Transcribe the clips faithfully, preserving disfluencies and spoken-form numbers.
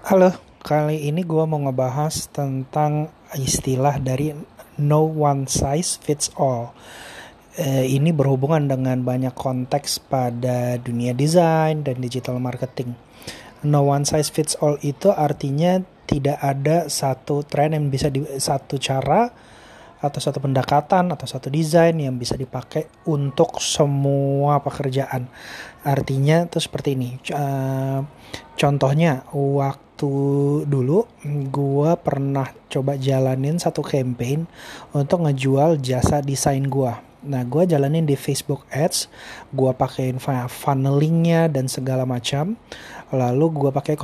Halo, kali ini gue mau ngebahas tentang istilah dari No One Size Fits All. E, ini berhubungan dengan banyak konteks pada dunia desain dan digital marketing. No One Size Fits All itu artinya tidak ada satu tren yang bisa di, satu cara atau satu pendekatan atau satu desain yang bisa dipakai untuk semua pekerjaan. Artinya itu seperti ini. E, contohnya waktu dulu gue pernah coba jalanin satu campaign untuk ngejual jasa desain gue. Nah, gue jalanin di Facebook Ads, gue pakein funnelingnya dan segala macam. Lalu gue pakai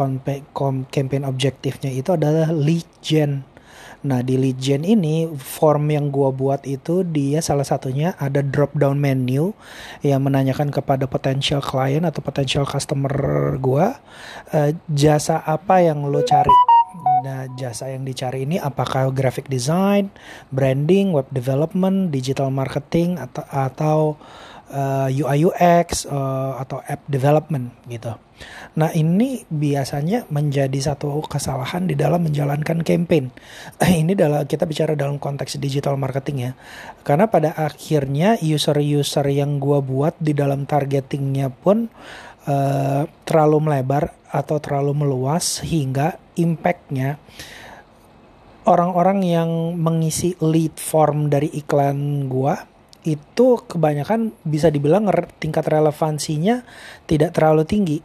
campaign objektifnya itu adalah lead gen. Nah, di lead gen ini form yang gue buat itu dia salah satunya ada drop down menu yang menanyakan kepada potential client atau potential customer gue uh, jasa apa yang lo cari. Nah, jasa yang dicari ini apakah graphic design, branding, web development, digital marketing atau atau Uh, U I U X uh, atau app development gitu. Nah, ini biasanya menjadi satu kesalahan di dalam menjalankan campaign. Ini dalam kita bicara dalam konteks digital marketing ya. Karena pada akhirnya user-user yang gua buat di dalam targetingnya pun uh, terlalu melebar atau terlalu meluas hingga impactnya orang-orang yang mengisi lead form dari iklan gua itu kebanyakan bisa dibilang tingkat relevansinya tidak terlalu tinggi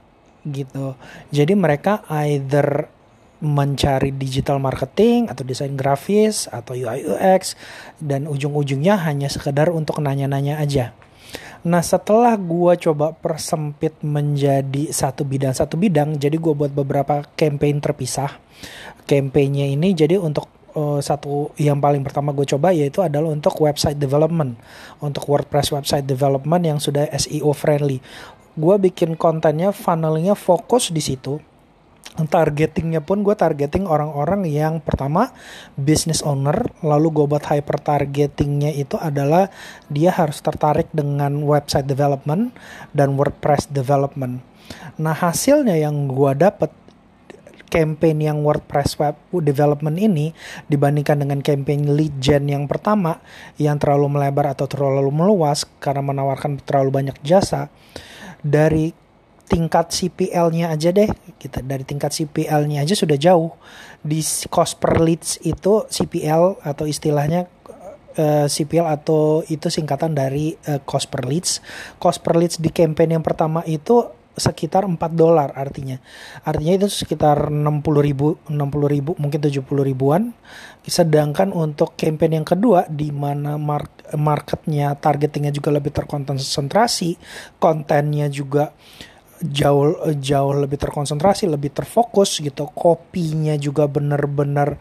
gitu. Jadi mereka either mencari digital marketing atau desain grafis atau U I U X dan ujung-ujungnya hanya sekedar untuk nanya-nanya aja. Nah, setelah gue coba persempit menjadi satu bidang satu bidang, jadi gue buat beberapa campaign terpisah. Campaignnya ini jadi untuk Uh, satu yang paling pertama gue coba yaitu adalah untuk website development, untuk WordPress website development yang sudah S E O friendly. Gue bikin kontennya, funnelingnya fokus di situ. Targetingnya pun gue targeting orang-orang yang pertama business owner, lalu gue buat hyper targetingnya itu adalah dia harus tertarik dengan website development dan WordPress development. Nah, hasilnya yang gue dapet, campaign yang WordPress web development ini dibandingkan dengan campaign lead gen yang pertama yang terlalu melebar atau terlalu meluas karena menawarkan terlalu banyak jasa, dari tingkat C P L-nya aja deh kita dari tingkat C P L-nya aja sudah jauh. Di cost per leads itu C P L atau istilahnya Uh, C P L atau itu singkatan dari uh, cost per leads. Cost per leads di campaign yang pertama itu sekitar empat dolar artinya. Artinya itu sekitar enam puluh ribu, enam puluh ribu, mungkin tujuh puluh ribuan. Sedangkan untuk campaign yang kedua di mana mark, marketnya, targetingnya juga lebih terkonsentrasi, kontennya juga jauh jauh lebih terkonsentrasi, lebih terfokus gitu. Kopinya juga benar-benar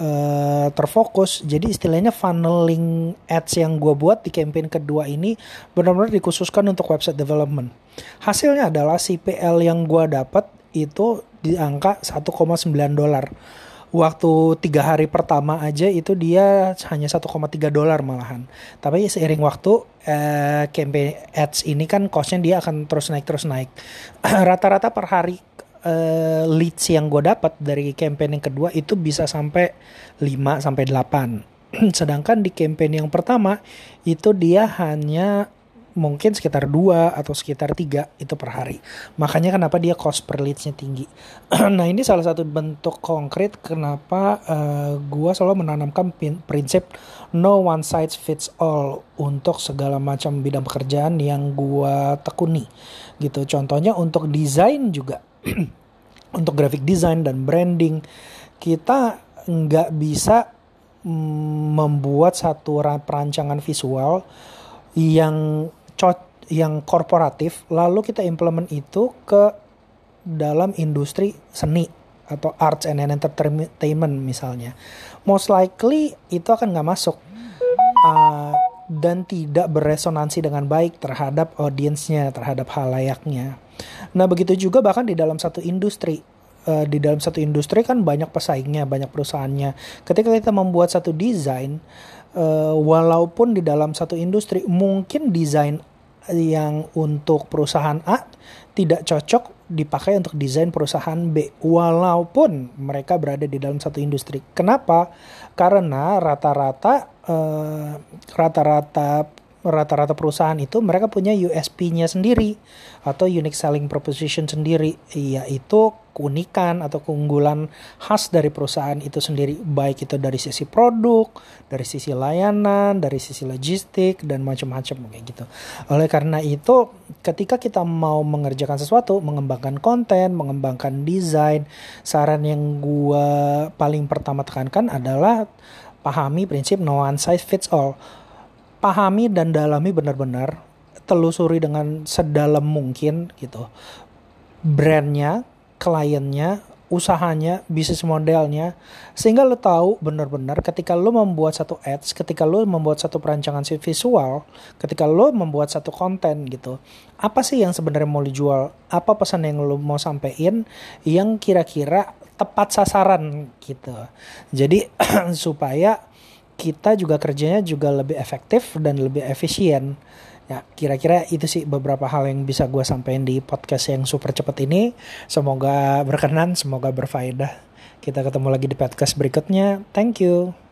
uh, terfokus. Jadi istilahnya funneling ads yang gue buat di campaign kedua ini benar-benar dikhususkan untuk website development. Hasilnya adalah C P L yang gue dapat itu di angka satu koma sembilan dolar. Waktu tiga hari pertama aja itu dia hanya satu koma tiga dolar malahan. Tapi seiring waktu eh, campaign ads ini kan cost-nya dia akan terus naik terus naik. Rata-rata per hari eh, leads yang gue dapat dari campaign yang kedua itu bisa sampai lima sampai delapan. Sedangkan di campaign yang pertama itu dia hanya mungkin sekitar dua atau sekitar tiga itu per hari. Makanya kenapa dia cost per leads-nya tinggi. Nah, ini salah satu bentuk konkret kenapa uh, gue selalu menanamkan pin- prinsip no one size fits all untuk segala macam bidang pekerjaan yang gue tekuni gitu. Contohnya untuk desain juga, untuk graphic design dan branding, kita nggak bisa mm, membuat satu perancangan visual yang yang korporatif lalu kita implement itu ke dalam industri seni atau arts and entertainment misalnya, most likely itu akan nggak masuk uh, dan tidak berresonansi dengan baik terhadap audiensnya, terhadap halayaknya. Nah, begitu juga bahkan di dalam satu industri. Di dalam satu industri kan banyak pesaingnya, banyak perusahaannya. Ketika kita membuat satu desain, walaupun di dalam satu industri mungkin desain yang untuk perusahaan A tidak cocok dipakai untuk desain perusahaan B, walaupun mereka berada di dalam satu industri. Kenapa? Karena rata-rata eh, rata-rata rata-rata perusahaan itu mereka punya U S P-nya sendiri atau Unique Selling Proposition sendiri, yaitu keunikan atau keunggulan khas dari perusahaan itu sendiri, baik itu dari sisi produk, dari sisi layanan, dari sisi logistik dan macam-macam kayak gitu. Oleh karena itu, ketika kita mau mengerjakan sesuatu, mengembangkan konten, mengembangkan desain, saran yang gua paling pertama tekankan adalah pahami prinsip no one size fits all. Pahami dan dalami benar-benar, telusuri dengan sedalam mungkin gitu. Brandnya, kliennya, usahanya, bisnis modelnya, sehingga lo tahu benar-benar ketika lo membuat satu ads, ketika lo membuat satu perancangan visual, ketika lo membuat satu konten gitu, apa sih yang sebenarnya mau dijual, apa pesan yang lo mau sampein yang kira-kira tepat sasaran gitu. Jadi supaya kita juga kerjanya juga lebih efektif dan lebih efisien. Ya, kira-kira itu sih beberapa hal yang bisa gue sampaikan di podcast yang super cepat ini. Semoga berkenan, semoga berfaedah. Kita ketemu lagi di podcast berikutnya. Thank you.